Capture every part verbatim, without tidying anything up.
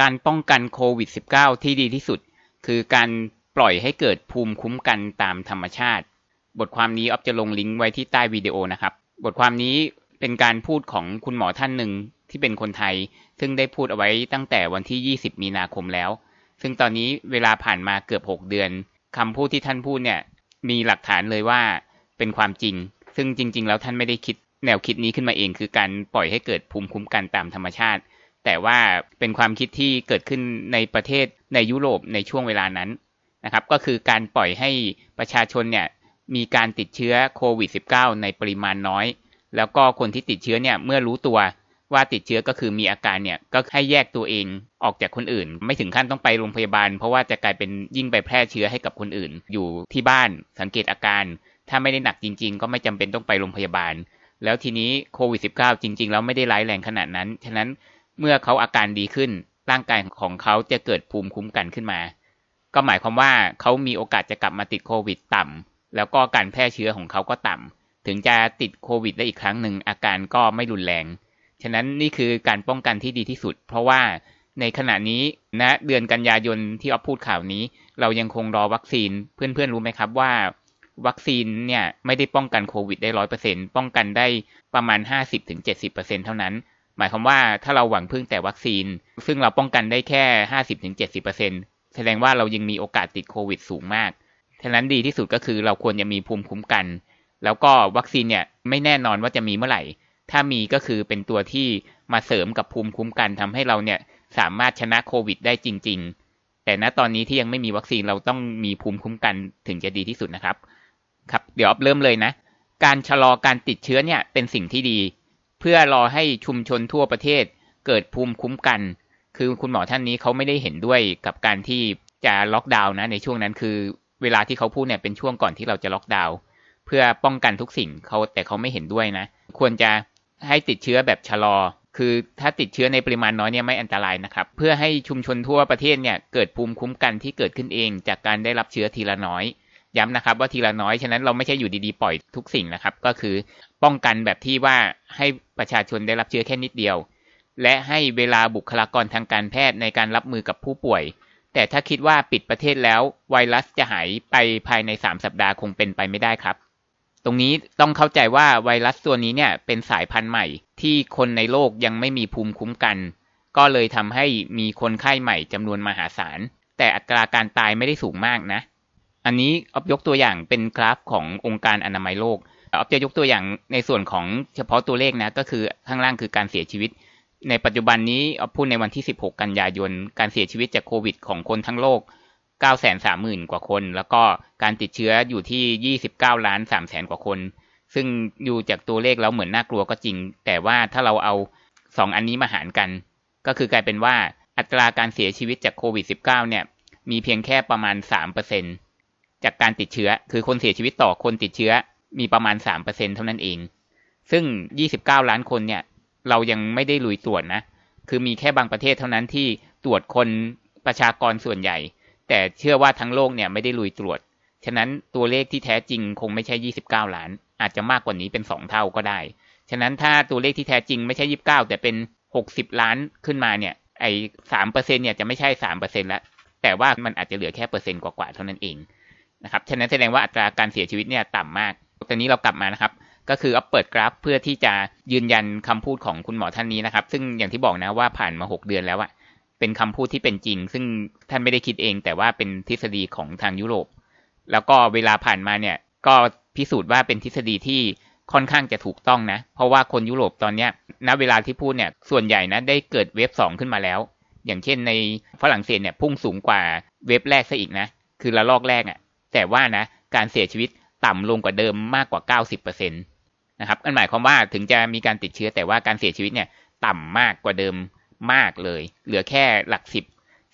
การป้องกันโควิด สิบเก้า ที่ดีที่สุดคือการปล่อยให้เกิดภูมิคุ้มกันตามธรรมชาติบทความนี้อ๊อฟจะลงลิงก์ไว้ที่ใต้วิดีโอนะครับบทความนี้เป็นการพูดของคุณหมอท่านหนึ่งที่เป็นคนไทยซึ่งได้พูดเอาไว้ตั้งแต่วันที่ยี่สิบมีนาคมแล้วซึ่งตอนนี้เวลาผ่านมาเกือบหกเดือนคำพูดที่ท่านพูดเนี่ยมีหลักฐานเลยว่าเป็นความจริงซึ่งจริงๆแล้วท่านไม่ได้คิดแนวคิดนี้ขึ้นมาเองคือการปล่อยให้เกิดภูมิคุ้มกันตามธรรมชาติแต่ว่าเป็นความคิดที่เกิดขึ้นในประเทศในยุโรปในช่วงเวลานั้นนะครับก็คือการปล่อยให้ประชาชนเนี่ยมีการติดเชื้อโควิด สิบเก้า ในปริมาณน้อยแล้วก็คนที่ติดเชื้อเนี่ยเมื่อรู้ตัวว่าติดเชื้อก็คือมีอาการเนี่ยก็ให้แยกตัวเองออกจากคนอื่นไม่ถึงขั้นต้องไปโรงพยาบาลเพราะว่าจะกลายเป็นยิ่งไปแพร่เชื้อให้กับคนอื่นอยู่ที่บ้านสังเกตอาการถ้าไม่ได้หนักจริงๆก็ไม่จำเป็นต้องไปโรงพยาบาลแล้วทีนี้โควิด สิบเก้า จริงๆแล้วไม่ได้ร้ายแรงขนาดนั้นฉะนั้นเมื่อเขาอาการดีขึ้นร่างกายของเขาจะเกิดภูมิคุ้มกันขึ้นมาก็หมายความว่าเขามีโอกาสจะกลับมาติดโควิดต่ำแล้วก็การแพร่เชื้อของเขาก็ต่ำถึงจะติดโควิดได้อีกครั้งหนึ่งอาการก็ไม่รุนแรงฉะนั้นนี่คือการป้องกันที่ดีที่สุดเพราะว่าในขณะนี้นะเดือนกันยายนที่อ๊อฟพูดข่าวนี้เรายังคงรอวัคซีนเพื่อนๆรู้ไหมครับว่าวัคซีนเนี่ยไม่ได้ป้องกันโควิดได้ หนึ่งร้อยเปอร์เซ็นต์ ป้องกันได้ประมาณ ห้าสิบถึงเจ็ดสิบเปอร์เซ็นต์ เท่านั้นหมายความว่าถ้าเราหวังพึ่งแต่วัคซีนซึ่งเราป้องกันได้แค่ ห้าสิบถึงเจ็ดสิบเปอร์เซ็นต์ แสดงว่าเรายังมีโอกาสติดโควิดสูงมากฉะนั้นดีที่สุดก็คือเราควรจะมีภูมิคุ้มกันแล้วก็วัคซีนเนี่ยไม่แน่นอนว่าจะมีเมื่อไหร่ถ้ามีก็คือเป็นตัวที่มาเสริมกับภูมิคุ้มกันทำให้เราเนี่ยสามารถชนะโควิดได้จริงๆแต่ณตอนนี้ที่ยังไม่มีวัคซีนเราต้องมีภูมิคุ้มกันถึงจะดีที่สุดนะครับครับเดี๋ยวอ๊อฟเริ่มเลยนะการชะลอการติดเชื้อเนี่ยเป็นสิ่งที่ดีเพื่อรอให้ชุมชนทั่วประเทศเกิดภูมิคุ้มกันคือคุณหมอท่านนี้เขาไม่ได้เห็นด้วยกับการที่จะล็อกดาวน์นะในช่วงนั้นคือเวลาที่เขาพูดเนี่ยเป็นช่วงก่อนที่เราจะล็อกดาวน์เพื่อป้องกันทุกสิ่งเขาแต่เขาไม่เห็นด้วยนะควรจะให้ติดเชื้อแบบชะลอคือถ้าติดเชื้อในปริมาณน้อยเนี่ยไม่อันตรายนะครับเพื่อให้ชุมชนทั่วประเทศเนี่ยเกิดภูมิคุ้มกันที่เกิดขึ้นเองจากการได้รับเชื้อทีละน้อยย้ำนะครับว่าทีละน้อยฉะนั้นเราไม่ใช่อยู่ดีๆปล่อยทุกสิ่งนะครับก็คือป้องกันแบบที่ว่าให้ประชาชนได้รับเชื้อแค่นิดเดียวและให้เวลาบุคลากรทางการแพทย์ในการรับมือกับผู้ป่วยแต่ถ้าคิดว่าปิดประเทศแล้วไวรัสจะหายไปภายในสามสัปดาห์คงเป็นไปไม่ได้ครับตรงนี้ต้องเข้าใจว่าไวรัสตัวนี้เนี่ยเป็นสายพันธุ์ใหม่ที่คนในโลกยังไม่มีภูมิคุ้มกันก็เลยทำให้มีคนไข้ใหม่จำนวนมหาศาลแต่อัตราการตายไม่ได้สูงมากนะอันนี้อ๊อฟยกตัวอย่างเป็นกราฟขององค์การอนามัยโลกอ๊อฟจะยกตัวอย่างในส่วนของเฉพาะตัวเลขนะก็คือข้างล่างคือการเสียชีวิตในปัจจุบันนี้อ๊อฟพูดในวันที่สิบหกกันยายนการเสียชีวิตจากโควิดของคนทั้งโลก เก้าแสนสามหมื่นกว่าคนแล้วก็การติดเชื้ออยู่ที่ยี่สิบเก้าล้านสามแสนกว่าคนซึ่งอยู่จากตัวเลขแล้วเหมือนน่ากลัวก็จริงแต่ว่าถ้าเราเอาสองอันนี้มาหารกันก็คือกลายเป็นว่าอัตราการเสียชีวิตจากโควิด สิบเก้า เนี่ยมีเพียงแค่ประมาณ สามเปอร์เซ็นต์จากการติดเชื้อคือคนเสียชีวิตต่อคนติดเชื้อมีประมาณ สามเปอร์เซ็นต์ เท่านั้นเองซึ่งยี่สิบเก้าล้านคนเนี่ยเรายังไม่ได้ลุยตรวจนะคือมีแค่บางประเทศเท่านั้นที่ตรวจคนประชากรส่วนใหญ่แต่เชื่อว่าทั้งโลกเนี่ยไม่ได้ลุยตรวจฉะนั้นตัวเลขที่แท้จริงคงไม่ใช่ยี่สิบเก้าล้านอาจจะมากกว่านี้เป็นสองเท่าก็ได้ฉะนั้นถ้าตัวเลขที่แท้จริงไม่ใช่ยี่สิบเก้าแต่เป็นหกสิบล้านขึ้นมาเนี่ยไอ้ สามเปอร์เซ็นต์ เนี่ยจะไม่ใช่ สามเปอร์เซ็นต์ ละแต่ว่ามันอาจจะเหลือแค่เปอร์เซ็นต์กว่าๆเท่านั้นเองนะครับฉะนั้นแสดงว่าอัตราการเสียชีวิตเนี่ยต่ำมากตอนนี้เรากลับมานะครับก็คือเอาเปิดกราฟเพื่อที่จะยืนยันคำพูดของคุณหมอท่านนี้นะครับซึ่งอย่างที่บอกนะว่าผ่านมาหกเดือนแล้วอะเป็นคำพูดที่เป็นจริงซึ่งท่านไม่ได้คิดเองแต่ว่าเป็นทฤษฎีของทางยุโรปแล้วก็เวลาผ่านมาเนี่ยก็พิสูจน์ว่าเป็นทฤษฎีที่ค่อนข้างจะถูกต้องนะเพราะว่าคนยุโรปตอนเนี้ยณเวลาที่พูดเนี่ยส่วนใหญ่นะได้เกิดเวฟสองขึ้นมาแล้วอย่างเช่นในฝรั่งเศสเนี่ยพุ่งสูงกว่าเวฟแรกซะอีกนะคือระลอกแรกอะแต่ว่านะการเสียชีวิตต่ำลงกว่าเดิมมากกว่า เก้าสิบเปอร์เซ็นต์ นะครับนั่นหมายความว่าถึงจะมีการติดเชื้อแต่ว่าการเสียชีวิตเนี่ยต่ำมากกว่าเดิมมากเลยเหลือแค่หลักสิบ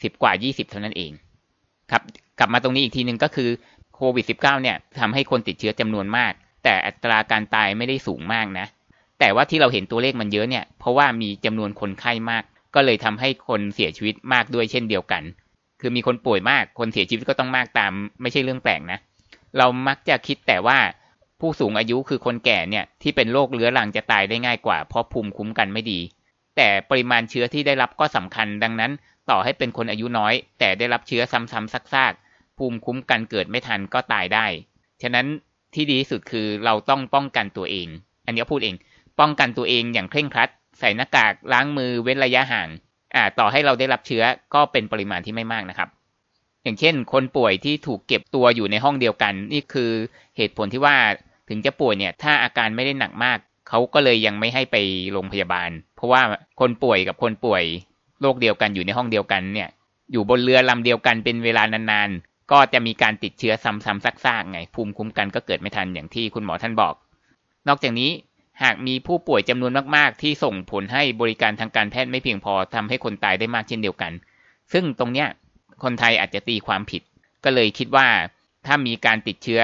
สิบกว่า ยี่สิบเท่านั้นเองครับกลับมาตรงนี้อีกทีนึงก็คือโควิด สิบเก้า เนี่ยทำให้คนติดเชื้อจำนวนมากแต่อัตราการตายไม่ได้สูงมากนะแต่ว่าที่เราเห็นตัวเลขมันเยอะเนี่ยเพราะว่ามีจำนวนคนไข้มากก็เลยทำให้คนเสียชีวิตมากด้วยเช่นเดียวกันคือมีคนป่วยมากคนเสียชีวิตก็ต้องมากตามไม่ใช่เรื่องแปลกนะเรามักจะคิดแต่ว่าผู้สูงอายุคือคนแก่เนี่ยที่เป็นโรคเรื้อรังจะตายได้ง่ายกว่าเพราะภูมิคุ้มกันไม่ดี แต่ปริมาณเชื้อที่ได้รับก็สำคัญดังนั้นต่อให้เป็นคนอายุน้อยแต่ได้รับเชื้อซ้ำๆซากๆภูมิคุ้มกันเกิดไม่ทันก็ตายได้ฉะนั้นที่ดีที่สุดคือเราต้องป้องกันตัวเองอันนี้พูดเองป้องกันตัวเองอย่างเคร่งครัดใส่หน้ากากล้างมือเว้นระยะห่างอ่าต่อให้เราได้รับเชื้อก็เป็นปริมาณที่ไม่มากนะครับอย่างเช่นคนป่วยที่ถูกเก็บตัวอยู่ในห้องเดียวกันนี่คือเหตุผลที่ว่าถึงจะป่วยเนี่ยถ้าอาการไม่ได้หนักมากเขาก็เลยยังไม่ให้ไปโรงพยาบาลเพราะว่าคนป่วยกับคนป่วยโรคเดียวกันอยู่ในห้องเดียวกันเนี่ยอยู่บนเรือลำเดียวกันเป็นเวลานานๆก็จะมีการติดเชื้อซ้ำๆซากๆไงภูมิคุ้มกันก็เกิดไม่ทันอย่างที่คุณหมอท่านบอกนอกจากนี้หากมีผู้ป่วยจำนวนมากๆที่ส่งผลให้บริการทางการแพทย์ไม่เพียงพอทำให้คนตายได้มากเช่นเดียวกันซึ่งตรงเนี้ยคนไทยอาจจะตีความผิดก็เลยคิดว่าถ้ามีการติดเชื้อ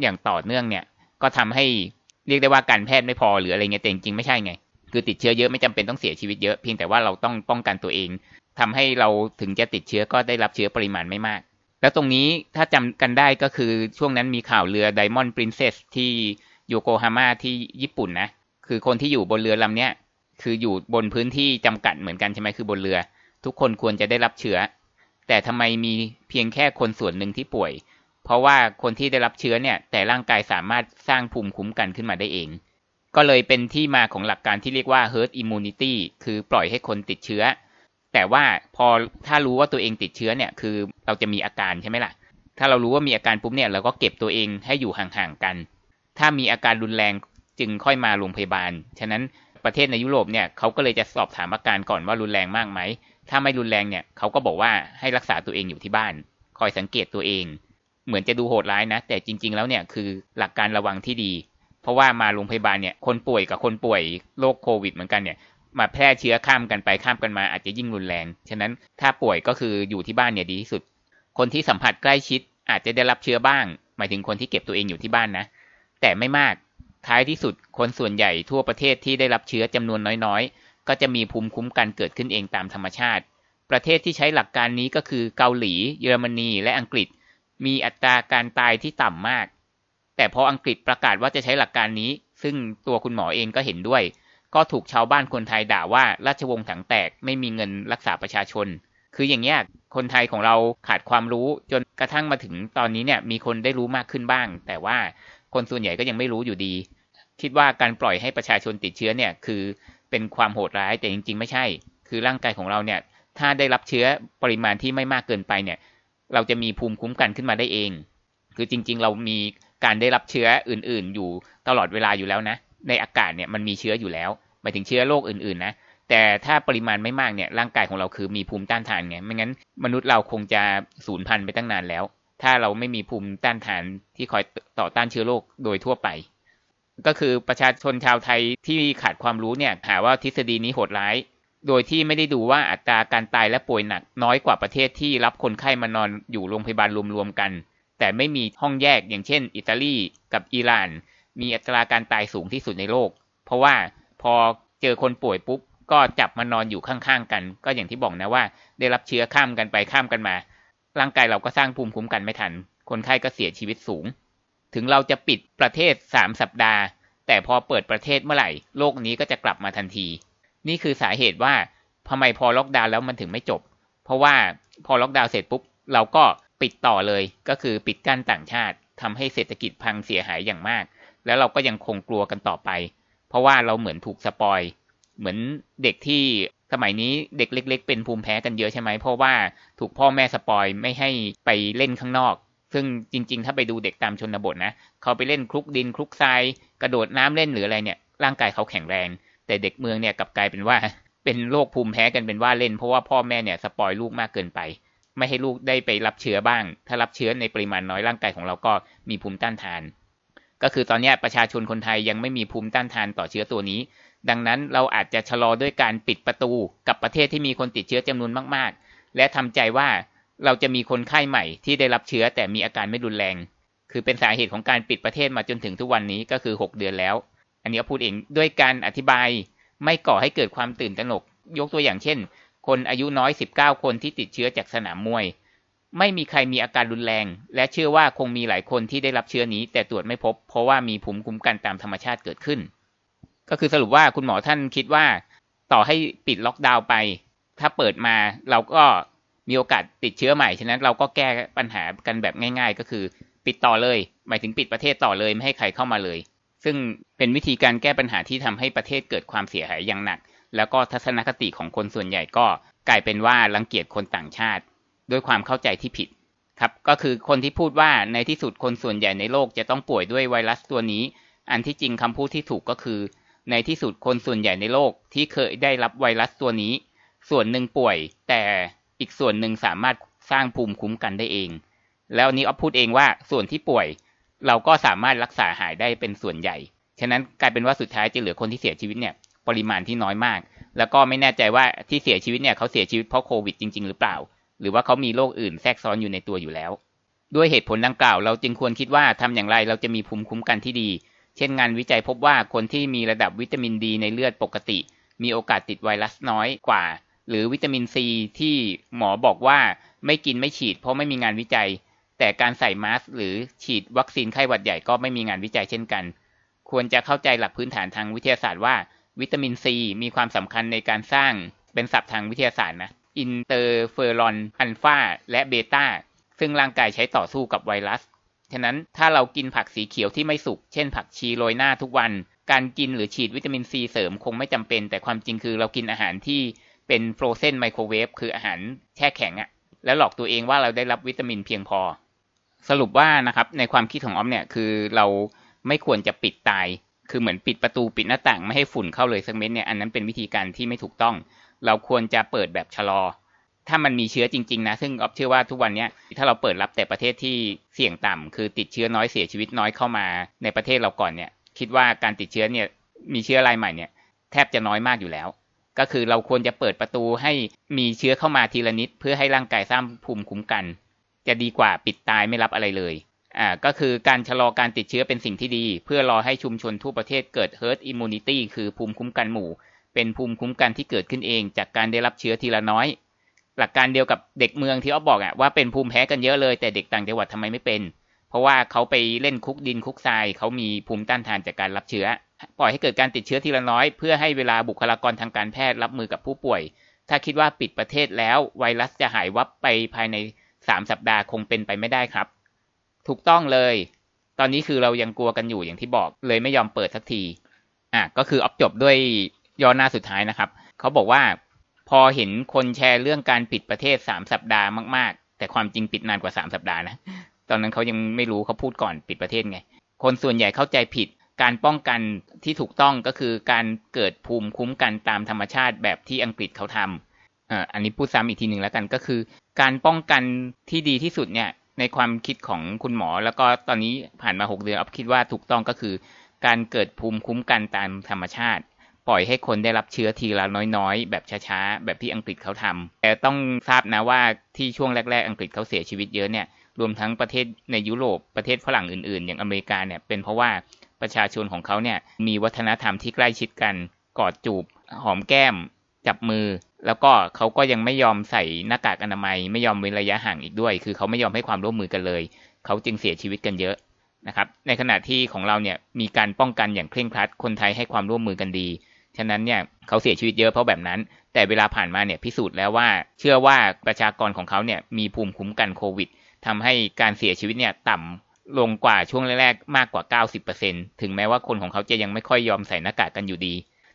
อย่างต่อเนื่องเนี่ยก็ทำให้เรียกได้ว่าการแพทย์ไม่พอหรืออะไรเงี้ยแต่จริงๆไม่ใช่ไงคือติดเชื้อเยอะไม่จำเป็นต้องเสียชีวิตเยอะเพียงแต่ว่าเราต้องป้องกันตัวเองทำให้เราถึงจะติดเชื้อก็ได้รับเชื้อปริมาณไม่มากแล้วตรงนี้ถ้าจำกันได้ก็คือช่วงนั้นมีข่าวเรือ Diamond Princess ที่โยโกฮาม่าที่ญี่ปุ่นนะคือคนที่อยู่บนเรือลำเนี้ยคืออยู่บนพื้นที่จำกัดเหมือนกันใช่ไหมคือบนเรือทุกคนควรจะได้รับเชื้อแต่ทำไมมีเพียงแค่คนส่วนหนึ่งที่ป่วยเพราะว่าคนที่ได้รับเชื้อเนี่ยแต่ร่างกายสามารถสร้างภูมิคุ้มกันขึ้นมาได้เองก็เลยเป็นที่มาของหลักการที่เรียกว่า herd immunity คือปล่อยให้คนติดเชื้อแต่ว่าพอถ้ารู้ว่าตัวเองติดเชื้อเนี่ยคือเราจะมีอาการใช่ไหมล่ะถ้าเรารู้ว่ามีอาการปุ๊บเนี่ยเราก็เก็บตัวเองให้อยู่ห่างๆกันถ้ามีอาการรุนแรงจึงค่อยมาโรงพยาบาลฉะนั้นประเทศในยุโรปเนี่ยเขาก็เลยจะสอบถามอาการก่อนว่ารุนแรงมากไหมถ้าไม่รุนแรงเนี่ยเขาก็บอกว่าให้รักษาตัวเองอยู่ที่บ้านคอยสังเกตตัวเองเหมือนจะดูโหดร้ายนะแต่จริงๆแล้วเนี่ยคือหลักการระวังที่ดีเพราะว่ามาโรงพยาบาลเนี่ยคนป่วยกับคนป่วยโรคโควิดเหมือนกันเนี่ยมาแพร่เชื้อข้ามกันไปข้ามกันมาอาจจะยิ่งรุนแรงฉะนั้นถ้าป่วยก็คืออยู่ที่บ้านเนี่ยดีที่สุดคนที่สัมผัสใกล้ชิดอาจจะได้รับเชื้อบ้างหมายถึงคนที่เก็บตัวเองอยู่ที่บ้านนะแต่ไม่มากท้ายที่สุดคนส่วนใหญ่ทั่วประเทศที่ได้รับเชื้อจำนวนน้อยๆก็จะมีภูมิคุ้มกันเกิดขึ้นเองตามธรรมชาติประเทศที่ใช้หลักการนี้ก็คือเกาหลีเยอรมนีและอังกฤษมีอัตราการตายที่ต่ำมากแต่พออังกฤษประกาศว่าจะใช้หลักการนี้ซึ่งตัวคุณหมอเองก็เห็นด้วยก็ถูกชาวบ้านคนไทยด่าว่าราชวงศ์ถังแตกไม่มีเงินรักษาประชาชนคืออย่างเงี้ยคนไทยของเราขาดความรู้จนกระทั่งมาถึงตอนนี้เนี่ยมีคนได้รู้มากขึ้นบ้างแต่ว่าคนส่วนใหญ่ก็ยังไม่รู้อยู่ดีคิดว่าการปล่อยให้ประชาชนติดเชื้อเนี่ยคือเป็นความโหดร้ายแต่จริงๆไม่ใช่คือร่างกายของเราเนี่ยถ้าได้รับเชื้อปริมาณที่ไม่มากเกินไปเนี่ยเราจะมีภูมิคุ้มกันขึ้นมาได้เองคือจริงๆเรามีการได้รับเชื้ออื่นๆอยู่ตลอดเวลาอยู่แล้วนะในอากาศเนี่ยมันมีเชื้ออยู่แล้วหมายถึงเชื้อโรคอื่นๆนะแต่ถ้าปริมาณไม่มากเนี่ยร่างกายของเราคือมีภูมิต้านทานไงไม่งั้นมนุษย์เราคงจะสูญพันธุ์ไปตั้งนานแล้วถ้าเราไม่มีภูมิต้านทานที่คอยต่อต้านเชื้อโรคโดยทั่วไปก็คือประชาชนชาวไทยที่ขาดความรู้เนี่ยหาว่าทฤษฎีนี้โหดร้ายโดยที่ไม่ได้ดูว่าอัตราการตายและป่วยหนักน้อยกว่าประเทศที่รับคนไข้มานอนอยู่โรงพยาบาลรวมๆกันแต่ไม่มีห้องแยกอย่างเช่นอิตาลีกับอิหร่านมีอัตราการตายสูงที่สุดในโลกเพราะว่าพอเจอคนป่วยปุ๊บก็จับมานอนอยู่ข้างๆกันก็อย่างที่บอกนะว่าได้รับเชื้อข้ามกันไปข้ามกันมาร่างกายเราก็สร้างภูมิคุ้มกันไม่ทันคนไข้ก็เสียชีวิตสูงถึงเราจะปิดประเทศสามสัปดาห์แต่พอเปิดประเทศเมื่อไหร่โรคนี้ก็จะกลับมาทันทีนี่คือสาเหตุว่าทำไมพอล็อกดาวน์แล้วมันถึงไม่จบเพราะว่าพอล็อกดาวน์เสร็จปุ๊บเราก็ปิดต่อเลยก็คือปิดกั้นต่างชาติทำให้เศรษฐกิจพังเสียหายอย่างมากแล้วเราก็ยังคงกลัวกันต่อไปเพราะว่าเราเหมือนถูกสปอยเหมือนเด็กที่สมัยนี้เด็กเล็กๆเป็นภูมิแพ้กันเยอะใช่ไหมเพราะว่าถูกพ่อแม่สปอยไม่ให้ไปเล่นข้างนอกซึ่งจริงๆถ้าไปดูเด็กตามชนบทนะเขาไปเล่นคลุกดินคลุกทรายกระโดดน้ำเล่นหรืออะไรเนี่ยร่างกายเขาแข็งแรงแต่เด็กเมืองเนี่ยกลับกลายเป็นว่าเป็นโรคภูมิแพ้กันเป็นว่าเล่นเพราะว่าพ่อแม่เนี่ยสปอยลูกมากเกินไปไม่ให้ลูกได้ไปรับเชื้อบ้างถ้ารับเชื้อในปริมาณน้อยร่างกายของเราก็มีภูมิต้านทานก็คือตอนนี้ประชาชนคนไทยยังไม่มีภูมิต้านทานต่อเชื้อตัวนี้ดังนั้นเราอาจจะชะลอด้วยการปิดประตูกับประเทศที่มีคนติดเชื้อจำนวนมากๆและทำใจว่าเราจะมีคนไข้ใหม่ที่ได้รับเชื้อแต่มีอาการไม่รุนแรงคือเป็นสาเหตุของการปิดประเทศมาจนถึงทุกวันนี้ก็คือหกเดือนแล้วอันนี้พูดเองด้วยการอธิบายไม่ก่อให้เกิดความตื่นตระหนกยกตัวอย่างเช่นคนอายุน้อยสิบเก้าคนที่ติดเชื้อจากสนามมวยไม่มีใครมีอาการรุนแรงและเชื่อว่าคงมีหลายคนที่ได้รับเชื้อนี้แต่ตรวจไม่พบเพราะว่ามีภูมิคุ้มกันตามธรรมชาติเกิดขึ้นก็คือสรุปว่าคุณหมอท่านคิดว่า ต่อให้ปิดล็อกดาวน์ไปถ้าเปิดมาเราก็มีโอกาสติดเชื้อใหม่ฉะนั้นเราก็แก้ปัญหากันแบบง่ายๆก็คือปิดต่อเลยหมายถึงปิดประเทศต่อเลยไม่ให้ใครเข้ามาเลยซึ่งเป็นวิธีการแก้ปัญหาที่ทำให้ประเทศเกิดความเสียหายอย่างหนักแล้วก็ทัศนคติของคนส่วนใหญ่ก็กลายเป็นว่ารังเกียจคนต่างชาติด้วยความเข้าใจที่ผิดครับก็คือคนที่พูดว่าในที่สุดคนส่วนใหญ่ในโลกจะต้องป่วยด้วยไวรัสตัวนี้อันที่จริงคำพูดที่ถูกก็คือในที่สุดคนส่วนใหญ่ในโลกที่เคยได้รับไวรัสตัวนี้ส่วนหนึ่งป่วยแต่อีกส่วนหนึ่งสามารถสร้างภูมิคุ้มกันได้เองแล้วนี้อ๊อฟพูดเองว่าส่วนที่ป่วยเราก็สามารถรักษาหายได้เป็นส่วนใหญ่ฉะนั้นกลายเป็นว่าสุดท้ายจะเหลือคนที่เสียชีวิตเนี่ยปริมาณที่น้อยมากแล้วก็ไม่แน่ใจว่าที่เสียชีวิตเนี่ยเขาเสียชีวิตเพราะโควิดจริงๆหรือเปล่าหรือว่าเขามีโรคอื่นแทรกซ้อนอยู่ในตัวอยู่แล้วด้วยเหตุผลดังกล่าวเราจึงควรคิดว่าทำอย่างไรเราจะมีภูมิคุ้มกันที่ดีเช่นงานวิจัยพบว่าคนที่มีระดับวิตามินดีในเลือดปกติมีโอกาสติดไวรัสน้อยกว่าหรือวิตามินซีที่หมอบอกว่าไม่กินไม่ฉีดเพราะไม่มีงานวิจัยแต่การใส่มาสก์หรือฉีดวัคซีนไข้หวัดใหญ่ก็ไม่มีงานวิจัยเช่นกันควรจะเข้าใจหลักพื้นฐานทางวิทยาศาสตร์ว่าวิตามินซีมีความสำคัญในการสร้างเป็นศัพท์ทางวิทยาศาสตร์นะอินเตอร์เฟอรอนอัลฟาและเบต้าซึ่งร่างกายใช้ต่อสู้กับไวรัสฉะนั้นถ้าเรากินผักสีเขียวที่ไม่สุกเช่นผักชีโรยหน้าทุกวันการกินหรือฉีดวิตามินซีเสริมคงไม่จำเป็นแต่ความจริงคือเรากินอาหารที่เป็นฟรอเซนไมโครเวฟคืออาหารแช่แข็งอะแล้วหลอกตัวเองว่าเราได้รับวิตามินเพียงพอสรุปว่านะครับในความคิดของอ๊อฟเนี่ยคือเราไม่ควรจะปิดตายคือเหมือนปิดประตูปิดหน้าต่างไม่ให้ฝุ่นเข้าเลยสักเม็ดเนี่ยอันนั้นเป็นวิธีการที่ไม่ถูกต้องเราควรจะเปิดแบบชะลอถ้ามันมีเชื้อจริงๆนะซึ่งอ๊อฟเชื่อว่าทุกวันนี้ถ้าเราเปิดรับแต่ประเทศที่เสี่ยงต่ำคือติดเชื้อน้อยเสียชีวิตน้อยเข้ามาในประเทศเราก่อนเนี่ยคิดว่าการติดเชื้อเนี่ยมีเชื้อรายใหม่เนี่ยแทบจะน้อยมากอยู่แล้วก็คือเราควรจะเปิดประตูให้มีเชื้อเข้ามาทีละนิดเพื่อให้ร่างกายสร้างภูมิคุ้มกันจะดีกว่าปิดตายไม่รับอะไรเลยอ่าก็คือการชะลอการติดเชื้อเป็นสิ่งที่ดีเพื่อรอให้ชุมชนทั่วประเทศเกิด herd immunity คือภูมิคุ้มกันหมู่เป็นภูมิคุ้มกันที่เกิดขึ้นเองจากการได้รับเชื้อทีละน้อยหลักการเดียวกับเด็กเมืองที่อ๊อฟบอกอ่ะว่าเป็นภูมิแพ้กันเยอะเลยแต่เด็กต่างจังหวัดทำไมไม่เป็นเพราะว่าเขาไปเล่นคุกดินคุกทรายเขามีภูมิต้านทานจากการรับเชื้อปล่อยให้เกิดการติดเชื้อทีละน้อยเพื่อให้เวลาบุคลากรทางการแพทย์รับมือกับผู้ป่วยถ้าคิดว่าปิดประเทศแล้วไวรัสจะหายวับไปภายในสามสัปดาห์คงเป็นไปไม่ได้ครับถูกต้องเลยตอนนี้คือเรายังกลัวกันอยู่อย่างที่บอกเลยไม่ยอมเปิดสักทีอ่ะก็คืออ๊อฟจบด้วยย่อหน้าสุดท้ายนะครับเขาบอกว่าพอเห็นคนแชร์เรื่องการปิดประเทศสามสัปดาห์มากๆแต่ความจริงปิดนานกว่าสามสัปดาห์นะตอนนั้นเขายังไม่รู้เขาพูดก่อนปิดประเทศไงคนส่วนใหญ่เข้าใจผิดการป้องกันที่ถูกต้องก็คือการเกิดภูมิคุ้มกันตามธรรมชาติแบบที่อังกฤษเขาทำอ่าอันนี้พูดซ้ำอีกทีหนึ่งแล้วกันก็คือการป้องกันที่ดีที่สุดเนี่ยในความคิดของคุณหมอแล้วก็ตอนนี้ผ่านมาหกเดือนอ๊อฟคิดว่าถูกต้องก็คือการเกิดภูมิคุ้มกันตามธรรมชาติปล่อยให้คนได้รับเชื้อทีละน้อยๆแบบช้าๆแบบที่อังกฤษเขาทำแต่ต้องทราบนะว่าที่ช่วงแรกๆอังกฤษเขาเสียชีวิตเยอะเนี่ยรวมทั้งประเทศในยุโรปประเทศฝรั่งอื่นๆอย่างอเมริกาเนี่ยเป็นเพราะว่าประชาชนของเขาเนี่ยมีวัฒนธรรมที่ใกล้ชิดกันกอดจูบหอมแก้มจับมือแล้วก็เขาก็ยังไม่ยอมใส่หน้ากากอนามัยไม่ยอมเว้นระยะห่างอีกด้วยคือเขาไม่ยอมให้ความร่วมมือกันเลยเขาจึงเสียชีวิตกันเยอะนะครับในขณะที่ของเราเนี่ยมีการป้องกันอย่างเคร่งครัดคนไทยให้ความร่วมมือกันดีฉะนั้นเนี่ยเขาเสียชีวิตเยอะเพราะแบบนั้นแต่เวลาผ่านมาเนี่ยพิสูจน์แล้วว่าเชื่อว่าประชากรของเขาเนี่ยมีภูมิคุ้มกันโควิดทำให้การเสียชีวิตเนี่ยต่ำลงกว่าช่วงแรกๆมากกว่า เก้าสิบเปอร์เซ็นต์ ถึงแม้ว่าคนของเขาจะยังไม่ค่อยยอมใส่หน้ากากกันอยู่ดี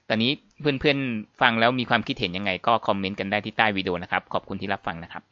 ตอนนี้เพื่อนๆฟังแล้วมีความคิดเห็นยังไงก็คอมเมนต์กันได้ที่ใต้วิดีโอนะครับขอบคุณที่รับฟังนะครับ